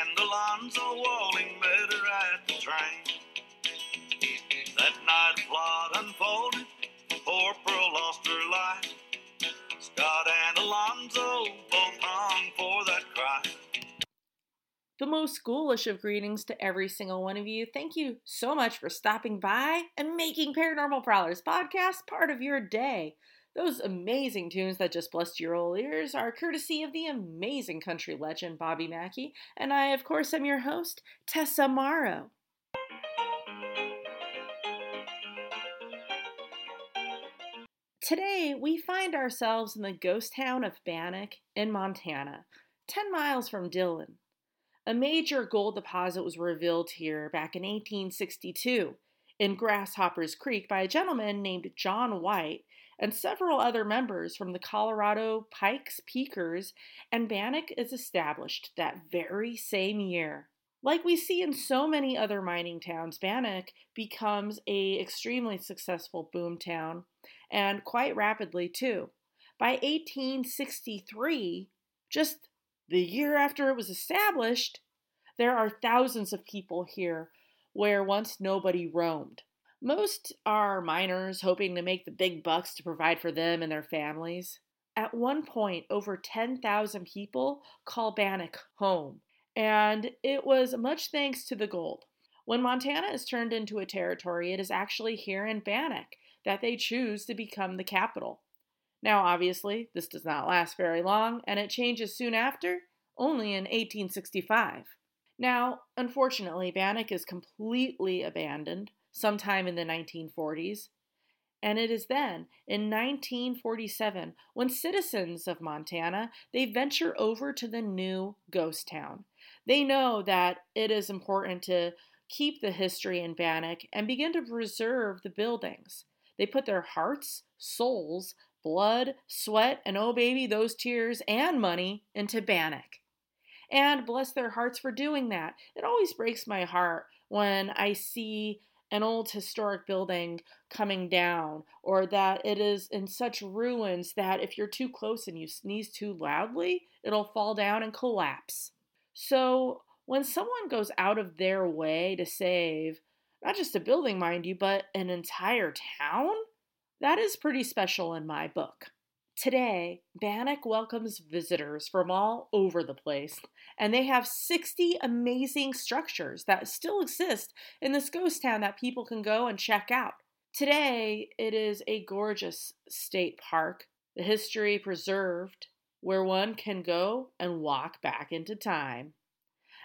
and Alonzo Walling murder at the train. That night a plot unfolded, poor Pearl lost her life. Scott and Alonzo both hung for that crime. The most ghoulish of greetings to every single one of you. Thank you so much for stopping by and making Paranormal Prowlers podcast part of your day. Those amazing tunes that just blessed your old ears are courtesy of the amazing country legend, Bobby Mackey, and I, of course, am your host, Tessa Morrow. Today, we find ourselves in the ghost town of Bannack in Montana, 10 miles from Dillon. A major gold deposit was revealed here back in 1862 in Grasshopper's Creek by a gentleman named John White, and several other members from the Colorado Pikes, Peakers, and Bannack is established that very same year. Like we see in so many other mining towns, Bannack becomes an extremely successful boom town, and quite rapidly too. By 1863, just the year after it was established, there are thousands of people here where once nobody roamed. Most are miners hoping to make the big bucks to provide for them and their families. At one point, over 10,000 people call Bannack home, and it was much thanks to the gold. When Montana is turned into a territory, it is actually here in Bannack that they choose to become the capital. Now, obviously, this does not last very long, and it changes soon after, only in 1865. Now, unfortunately, Bannack is completely abandoned sometime in the 1940s, and it is then, in 1947, when citizens of Montana, they venture over to the new ghost town. They know that it is important to keep the history in Bannack and begin to preserve the buildings. They put their hearts, souls, blood, sweat, and oh baby, those tears and money into Bannack. And bless their hearts for doing that. It always breaks my heart when I see an old historic building coming down, or that it is in such ruins that if you're too close and you sneeze too loudly, it'll fall down and collapse. So when someone goes out of their way to save, not just a building, mind you, but an entire town, that is pretty special in my book. Today, Bannack welcomes visitors from all over the place, and they have 60 amazing structures that still exist in this ghost town that people can go and check out. Today, it is a gorgeous state park, the history preserved, where one can go and walk back into time.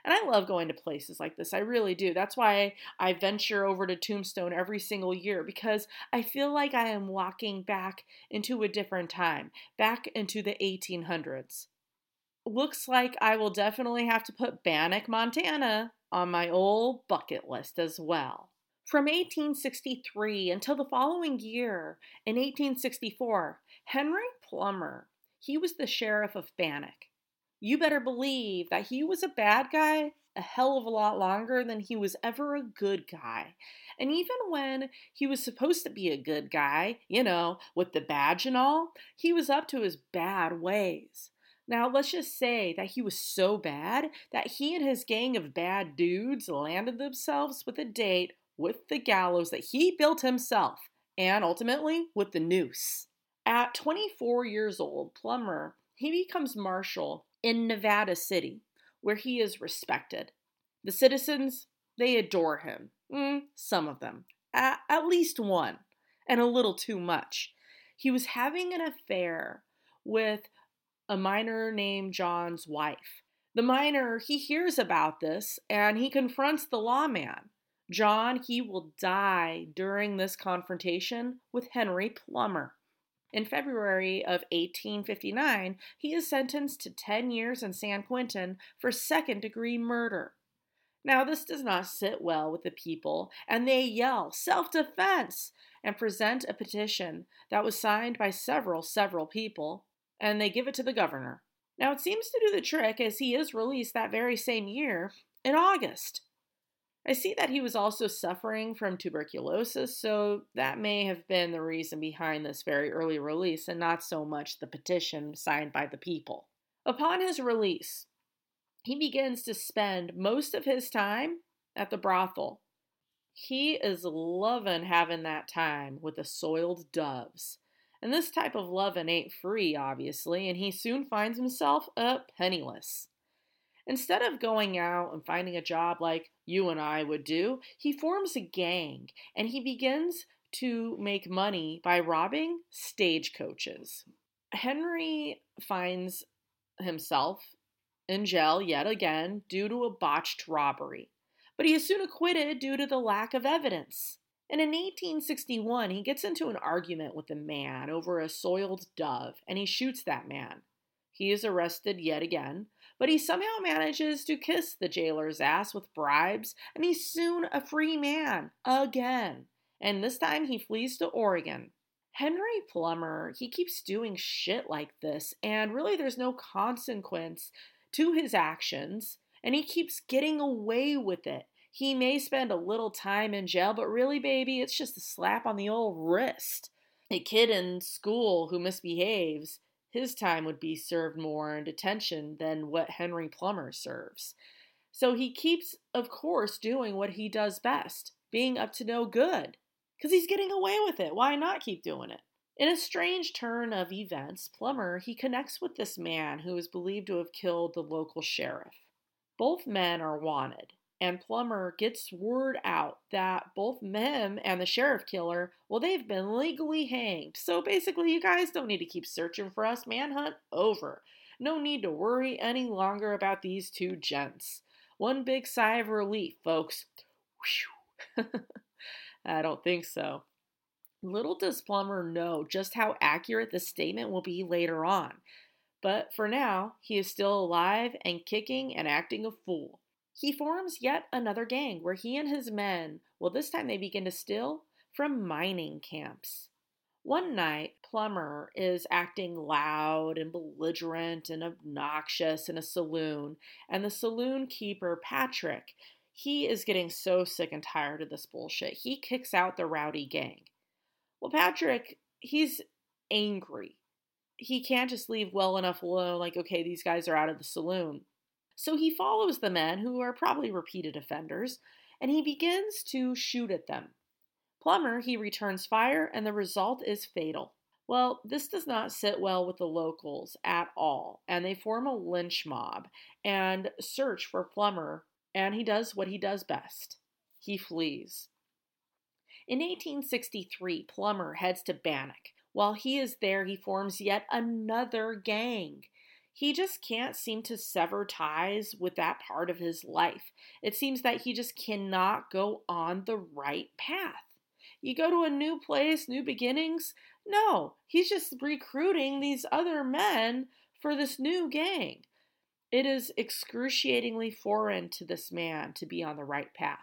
And I love going to places like this. I really do. That's why I venture over to Tombstone every single year, because I feel like I am walking back into a different time, back into the 1800s. Looks like I will definitely have to put Bannack, Montana on my old bucket list as well. From 1863 until the following year, in 1864, Henry Plummer, he was the sheriff of Bannack. You better believe that he was a bad guy a hell of a lot longer than he was ever a good guy. And even when he was supposed to be a good guy, you know, with the badge and all, he was up to his bad ways. Now, let's just say that he was so bad that he and his gang of bad dudes landed themselves with a date with the gallows that he built himself, and ultimately with the noose. At 24 years old, Plummer, he becomes marshal in Nevada City, where he is respected. The citizens, they adore him. Some of them. At least one. And a little too much. He was having an affair with a miner named John's wife. The miner, he hears about this, and he confronts the lawman. John, he will die during this confrontation with Henry Plummer. In February of 1859, he is sentenced to 10 years in San Quentin for second-degree murder. Now, this does not sit well with the people, and they yell, self-defense, and present a petition that was signed by several people, and they give it to the governor. Now, it seems to do the trick, as he is released that very same year in August. I see that he was also suffering from tuberculosis, so that may have been the reason behind this very early release and not so much the petition signed by the people. Upon his release, he begins to spend most of his time at the brothel. He is loving having that time with the soiled doves. And this type of loving ain't free, obviously, and he soon finds himself up penniless. Instead of going out and finding a job like you and I would do, he forms a gang, and he begins to make money by robbing stagecoaches. Henry finds himself in jail yet again due to a botched robbery, but he is soon acquitted due to the lack of evidence. And in 1861, he gets into an argument with a man over a soiled dove, and he shoots that man. He is arrested yet again, but he somehow manages to kiss the jailer's ass with bribes, and he's soon a free man again. And this time he flees to Oregon. Henry Plummer, he keeps doing shit like this, and really there's no consequence to his actions, and he keeps getting away with it. He may spend a little time in jail, but really, baby, it's just a slap on the old wrist. A kid in school who misbehaves, his time would be served more in detention than what Henry Plummer serves. So he keeps, of course, doing what he does best, being up to no good, because he's getting away with it. Why not keep doing it? In a strange turn of events, Plummer, he connects with this man who is believed to have killed the local sheriff. Both men are wanted. And Plummer gets word out that both him and the sheriff killer, well, they've been legally hanged. So basically, you guys don't need to keep searching for us. Manhunt over. No need to worry any longer about these two gents. One big sigh of relief, folks. I don't think so. Little does Plummer know just how accurate this statement will be later on. But for now, he is still alive and kicking and acting a fool. He forms yet another gang where he and his men, well, this time they begin to steal from mining camps. One night, Plummer is acting loud and belligerent and obnoxious in a saloon, and the saloon keeper, Patrick, he is getting so sick and tired of this bullshit. He kicks out the rowdy gang. Well, Patrick, he's angry. He can't just leave well enough alone, like, okay, these guys are out of the saloon. So he follows the men, who are probably repeated offenders, and he begins to shoot at them. Plummer, he returns fire, and the result is fatal. Well, this does not sit well with the locals at all, and they form a lynch mob and search for Plummer, and he does what he does best. He flees. In 1863, Plummer heads to Bannack. While he is there, he forms yet another gang. He just can't seem to sever ties with that part of his life. It seems that he just cannot go on the right path. You go to a new place, new beginnings. No, he's just recruiting these other men for this new gang. It is excruciatingly foreign to this man to be on the right path.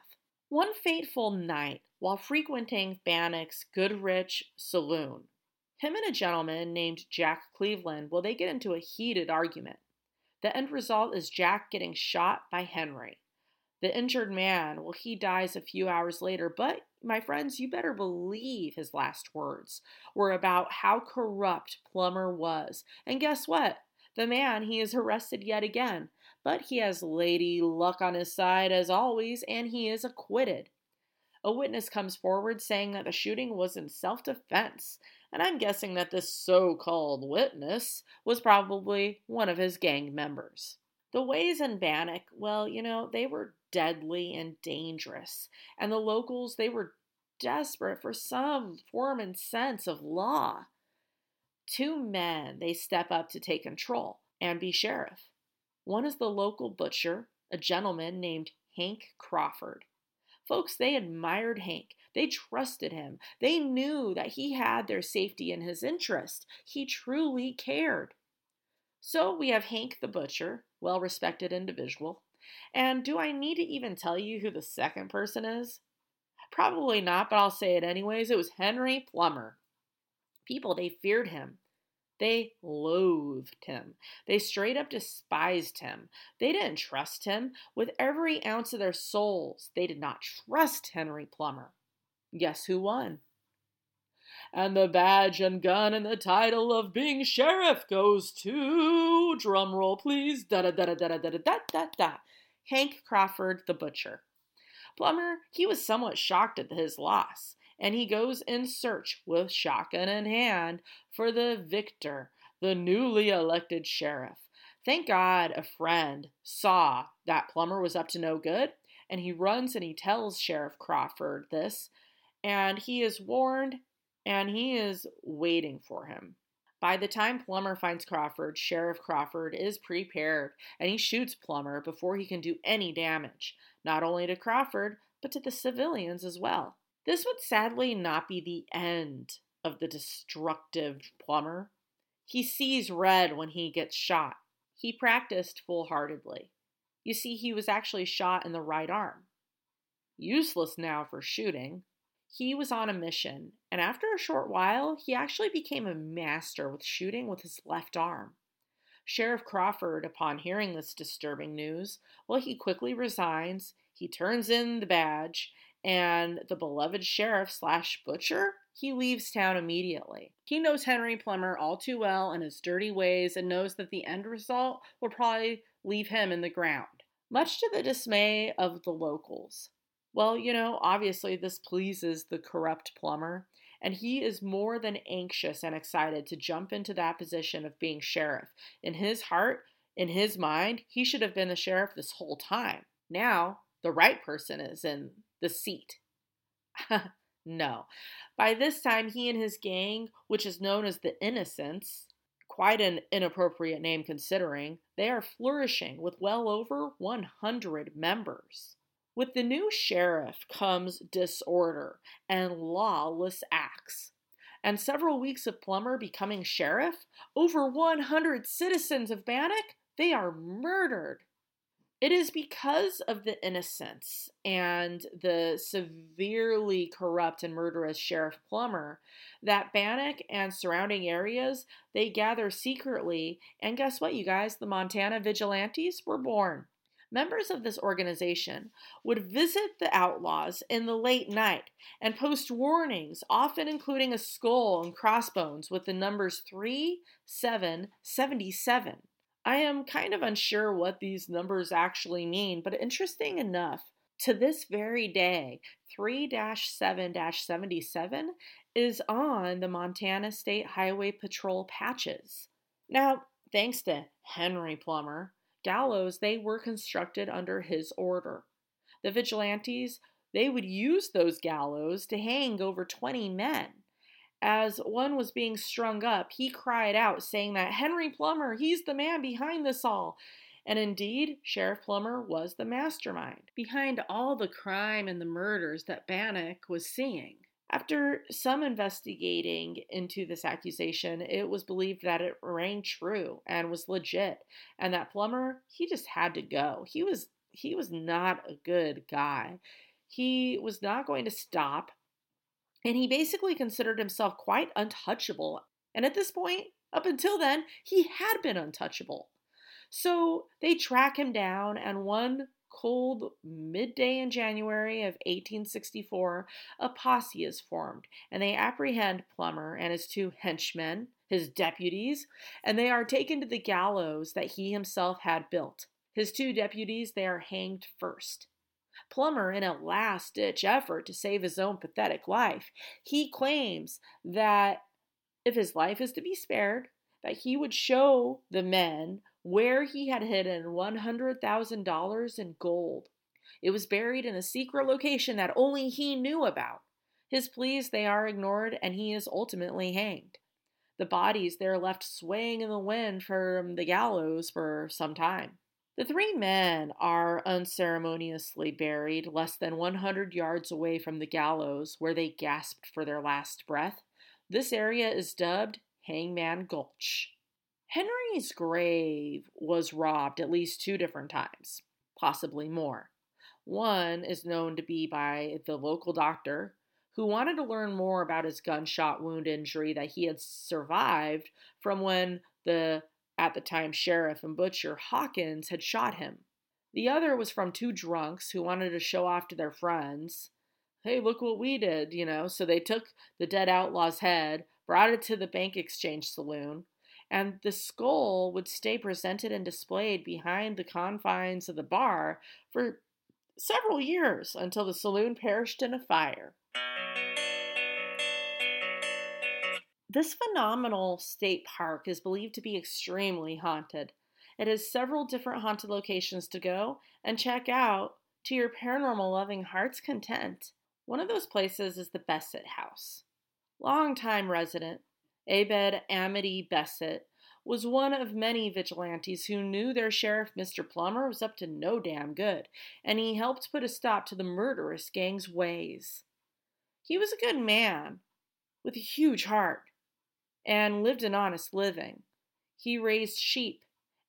One fateful night, while frequenting Bannack's Goodrich Saloon, him and a gentleman named Jack Cleveland, well, they get into a heated argument. The end result is Jack getting shot by Henry. The injured man, well, he dies a few hours later, but, my friends, you better believe his last words were about how corrupt Plummer was. And guess what? The man, he is arrested yet again, but he has lady luck on his side as always, and he is acquitted. A witness comes forward saying that the shooting was in self-defense, and I'm guessing that this so-called witness was probably one of his gang members. The ways in Bannack, well, you know, they were deadly and dangerous, and the locals, they were desperate for some form and sense of law. Two men, they step up to take control and be sheriff. One is the local butcher, a gentleman named Hank Crawford. Folks, they admired Hank. They trusted him. They knew that he had their safety in his interest. He truly cared. So we have Hank the butcher, well-respected individual. And do I need to even tell you who the second person is? Probably not, but I'll say it anyways. It was Henry Plummer. People, they feared him. They loathed him. They straight up despised him. They didn't trust him. With every ounce of their souls, they did not trust Henry Plummer. Guess who won? And the badge and gun and the title of being sheriff goes to, drumroll please, Hank Crawford the butcher. Plummer, he was somewhat shocked at his loss, and he goes in search with shotgun in hand for the victor, the newly elected sheriff. Thank God a friend saw that Plummer was up to no good, and he runs and he tells Sheriff Crawford this, and he is warned, and he is waiting for him. By the time Plummer finds Crawford, Sheriff Crawford is prepared, and he shoots Plummer before he can do any damage, not only to Crawford, but to the civilians as well. This would sadly not be the end of the destructive Plummer. He sees red when he gets shot. He practiced full-heartedly. You see, he was actually shot in the right arm. Useless now for shooting. He was on a mission, and after a short while, he actually became a master with shooting with his left arm. Sheriff Crawford, upon hearing this disturbing news, well, he quickly resigns, he turns in the badge, and the beloved sheriff / butcher, he leaves town immediately. He knows Henry Plummer all too well and his dirty ways, and knows that the end result will probably leave him in the ground, much to the dismay of the locals. Well, you know, obviously this pleases the corrupt Plummer, and he is more than anxious and excited to jump into that position of being sheriff. In his heart, in his mind, he should have been the sheriff this whole time. Now, the right person is in the seat. No. By this time, he and his gang, which is known as the Innocents, quite an inappropriate name considering, they are flourishing with well over 100 members. With the new sheriff comes disorder and lawless acts. And several weeks of Plummer becoming sheriff, over 100 citizens of Bannack, they are murdered. It is because of the Innocents and the severely corrupt and murderous Sheriff Plummer that Bannack and surrounding areas, they gather secretly. And guess what, you guys? The Montana Vigilantes were born. Members of this organization would visit the outlaws in the late night and post warnings, often including a skull and crossbones with the numbers 3777. I am kind of unsure what these numbers actually mean, but interesting enough, to this very day, 3-7-77 is on the Montana State Highway Patrol patches. Now, thanks to Henry Plummer, gallows, they were constructed under his order. The vigilantes, they would use those gallows to hang over 20 men. As one was being strung up, he cried out, saying that Henry Plummer, he's the man behind this all. And indeed, Sheriff Plummer was the mastermind behind all the crime and the murders that Bannack was seeing. After some investigating into this accusation, it was believed that it rang true and was legit, and that Plummer, he just had to go. He was not a good guy. He was not going to stop, and he basically considered himself quite untouchable. And at this point, up until then, he had been untouchable. So they track him down, and one cold midday in January of 1864, a posse is formed, and they apprehend Plummer and his two henchmen, his deputies, and they are taken to the gallows that he himself had built. His two deputies, they are hanged first. Plummer, in a last-ditch effort to save his own pathetic life, he claims that if his life is to be spared, that he would show the men where he had hidden $100,000 in gold. It was buried in a secret location that only he knew about. His pleas, they are ignored, and he is ultimately hanged. The bodies, they're left swaying in the wind from the gallows for some time. The three men are unceremoniously buried less than 100 yards away from the gallows where they gasped for their last breath. This area is dubbed Hangman Gulch. Henry's grave was robbed at least 2 different times, possibly more. One is known to be by the local doctor, who wanted to learn more about his gunshot wound injury that he had survived from when the, at the time, sheriff and butcher Hawkins had shot him. The other was from 2 drunks who wanted to show off to their friends hey, look what we did, you know. So they took the dead outlaw's head, brought it to the Bank Exchange Saloon, and the skull would stay presented and displayed behind the confines of the bar for several years until the saloon perished in a fire. This phenomenal state park is believed to be extremely haunted. It has several different haunted locations to go and check out to your paranormal-loving heart's content. One of those places is the Bessette House. Longtime resident Abed Amity Bessette was one of many vigilantes who knew their sheriff, Mr. Plummer, was up to no damn good, and he helped put a stop to the murderous gang's ways. He was a good man with a huge heart and lived an honest living. He raised sheep,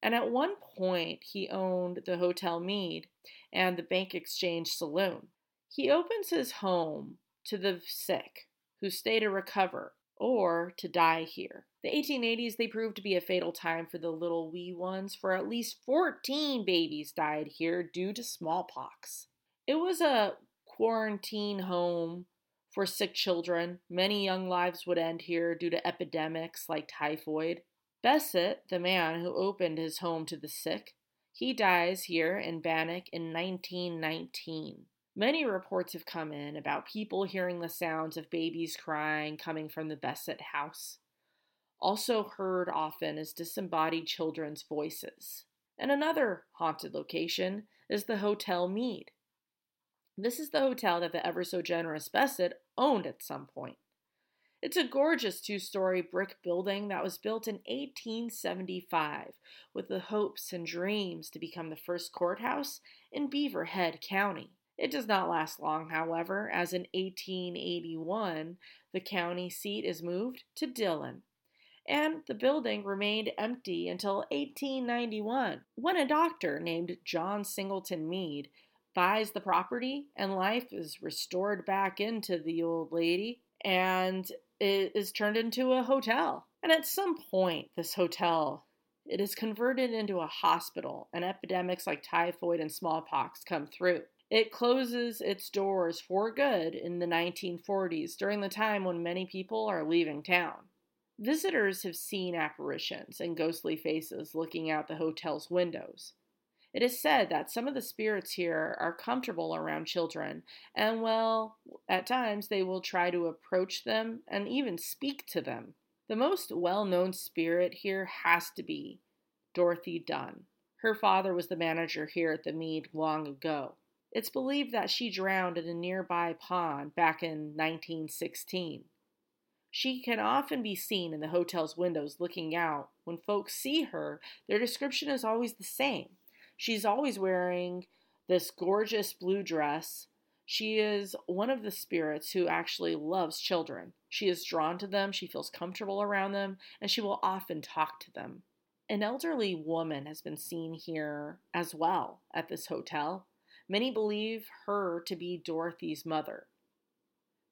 and at one point he owned the Hotel Mead and the Bank Exchange Saloon. He opens his home to the sick who stay to recover or to die here. The 1880s, they proved to be a fatal time for the little wee ones, for at least 14 babies died here due to smallpox. It was a quarantine home for sick children. Many young lives would end here due to epidemics like typhoid. Bessette, the man who opened his home to the sick, he dies here in Bannack in 1919. Many reports have come in about people hearing the sounds of babies crying coming from the Bessette House. Also heard often is disembodied children's voices. And another haunted location is the Hotel Mead. This is the hotel that the ever-so-generous Bessette owned at some point. It's a gorgeous two-story brick building that was built in 1875 with the hopes and dreams to become the first courthouse in Beaverhead County. It does not last long, however, as in 1881, the county seat is moved to Dillon, and the building remained empty until 1891, when a doctor named John Singleton Meade buys the property, and life is restored back into the old lady, and it is turned into a hotel. And at some point, this hotel, it is converted into a hospital, and epidemics like typhoid and smallpox come through. It closes its doors for good in the 1940s, during the time when many people are leaving town. Visitors have seen apparitions and ghostly faces looking out the hotel's windows. It is said that some of the spirits here are comfortable around children, and well, at times they will try to approach them and even speak to them. The most well-known spirit here has to be Dorothy Dunn. Her father was the manager here at the Mead long ago. It's believed that she drowned in a nearby pond back in 1916. She can often be seen in the hotel's windows looking out. When folks see her, their description is always the same. She's always wearing this gorgeous blue dress. She is one of the spirits who actually loves children. She is drawn to them, she feels comfortable around them, and she will often talk to them. An elderly woman has been seen here as well at this hotel. Many believe her to be Dorothy's mother.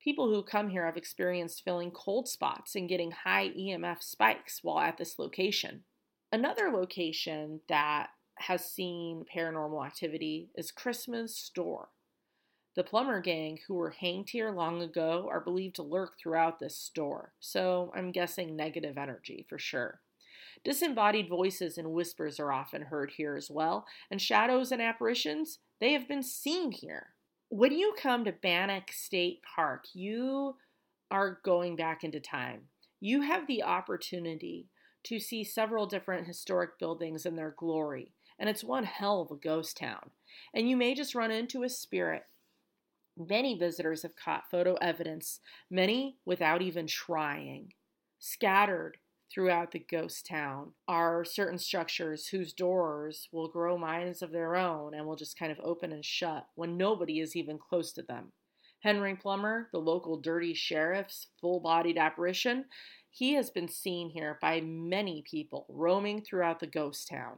People who come here have experienced feeling cold spots and getting high EMF spikes while at this location. Another location that has seen paranormal activity is Christmas Store. The Plummer gang who were hanged here long ago are believed to lurk throughout this store, so I'm guessing negative energy for sure. Disembodied voices and whispers are often heard here as well, and shadows and apparitions, they have been seen here. When you come to Bannack State Park, you are going back into time. You have the opportunity to see several different historic buildings in their glory. And it's one hell of a ghost town. And you may just run into a spirit. Many visitors have caught photo evidence, many without even trying. Scattered throughout the ghost town are certain structures whose doors will grow minds of their own and will just kind of open and shut when nobody is even close to them. Henry Plummer, the local dirty sheriff's full-bodied apparition, he has been seen here by many people roaming throughout the ghost town.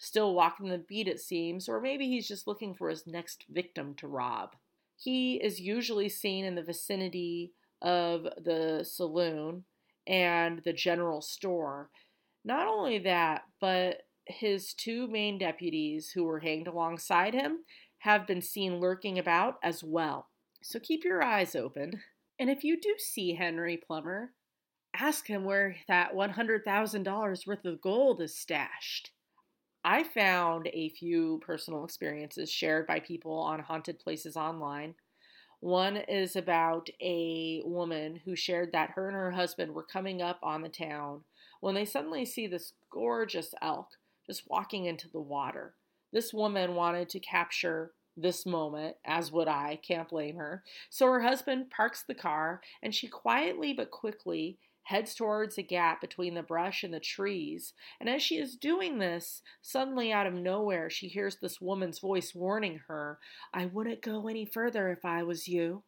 Still walking the beat, it seems, or maybe he's just looking for his next victim to rob. He is usually seen in the vicinity of the saloon and the general store. Not only that, but his two main deputies who were hanged alongside him have been seen lurking about as well. So keep your eyes open. And if you do see Henry Plummer, ask him where that $100,000 worth of gold is stashed. I found a few personal experiences shared by people on Haunted Places Online. One is about a woman who shared that her and her husband were coming up on the town when they suddenly see this gorgeous elk just walking into the water. This woman wanted to capture this moment, as would I, can't blame her. So her husband parks the car and she quietly but quickly heads towards a gap between the brush and the trees. And as she is doing this, suddenly out of nowhere, she hears this woman's voice warning her, "I wouldn't go any further if I was you."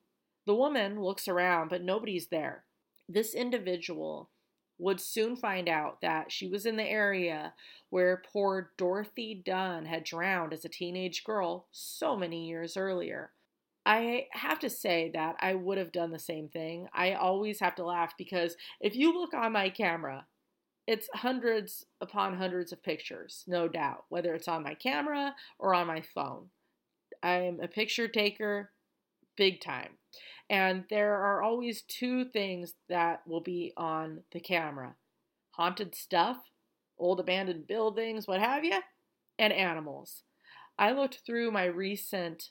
The woman looks around, but nobody's there. This individual would soon find out that she was in the area where poor Dorothy Dunn had drowned as a teenage girl so many years earlier. I have to say that I would have done the same thing. I always have to laugh because if you look on my camera, it's hundreds upon hundreds of pictures, no doubt, whether it's on my camera or on my phone. I'm a picture taker, big time. And there are always two things that will be on the camera: haunted stuff, old abandoned buildings, what have you, and animals. I looked through my recent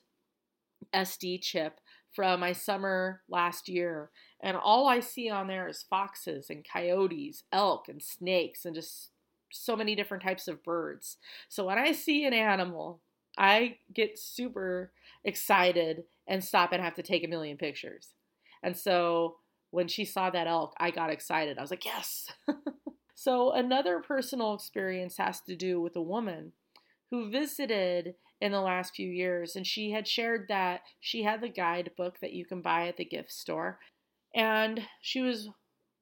SD chip from my summer last year, and all I see on there is foxes and coyotes, elk and snakes, and just so many different types of birds. So when I see an animal, I get super excited and stop and have to take a million pictures. And so when she saw that elk, I got excited. I was like, yes. So another personal experience has to do with a woman who visited in the last few years, and she had shared that she had the guidebook that you can buy at the gift store, and she was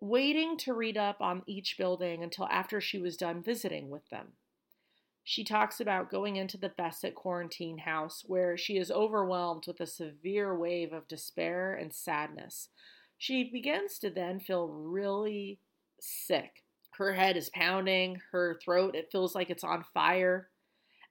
waiting to read up on each building until after she was done visiting with them. She talks about going into the Bessette quarantine house where she is overwhelmed with a severe wave of despair and sadness. She begins to then feel really sick. Her head is pounding, her throat, it feels like it's on fire.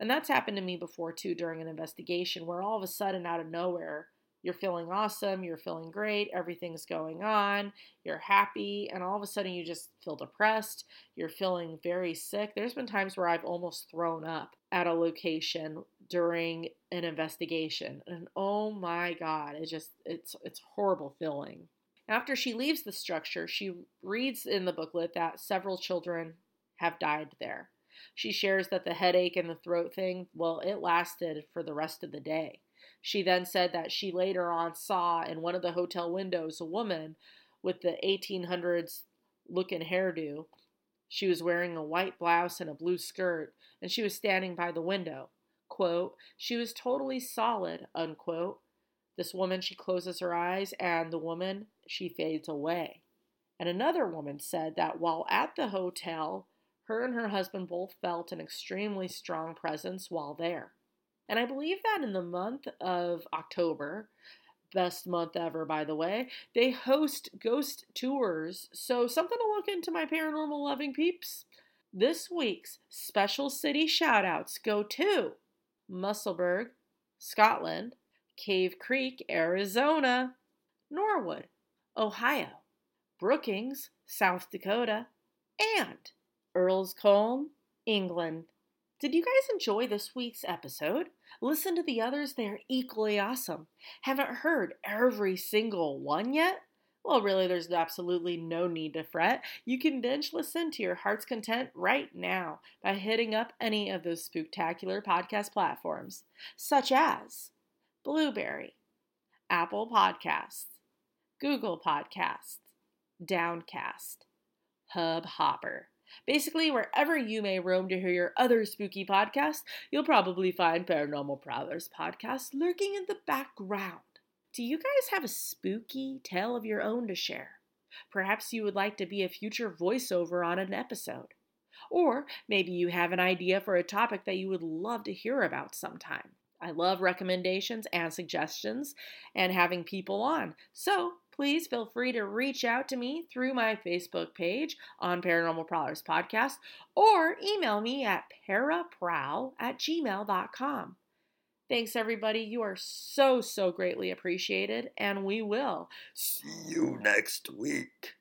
And that's happened to me before too during an investigation where all of a sudden out of nowhere, you're feeling awesome, you're feeling great, everything's going on, you're happy, and all of a sudden you just feel depressed, you're feeling very sick. There's been times where I've almost thrown up at a location during an investigation, and oh my God, it's horrible feeling. After she leaves the structure, she reads in the booklet that several children have died there. She shares that the headache and the throat thing, well, it lasted for the rest of the day. She then said that she later on saw in one of the hotel windows a woman with the 1800s looking hairdo. She was wearing a white blouse and a blue skirt, and she was standing by the window. Quote, "She was totally solid," unquote. This woman, she closes her eyes, and the woman, she fades away. And another woman said that while at the hotel, her and her husband both felt an extremely strong presence while there. And I believe that in the month of October, best month ever, by the way, they host ghost tours. So something to look into, my paranormal loving peeps. This week's special city shoutouts go to Musselburgh, Scotland; Cave Creek, Arizona; Norwood, Ohio; Brookings, South Dakota; and Earls Colne, England. Did you guys enjoy this week's episode? Listen to the others, they're equally awesome. Haven't heard every single one yet? Well, really, there's absolutely no need to fret. You can binge listen to your heart's content right now by hitting up any of those spooktacular podcast platforms, such as Blueberry, Apple Podcasts, Google Podcasts, Downcast, Hubhopper. Basically, wherever you may roam to hear your other spooky podcasts, you'll probably find Paranormal Prowlers podcast lurking in the background. Do you guys have a spooky tale of your own to share? Perhaps you would like to be a future voiceover on an episode. Or maybe you have an idea for a topic that you would love to hear about sometime. I love recommendations and suggestions and having people on. So please feel free to reach out to me through my Facebook page on Paranormal Prowlers Podcast or email me at paraprowl@gmail.com. Thanks, everybody. You are so, so greatly appreciated, and we will see you next week.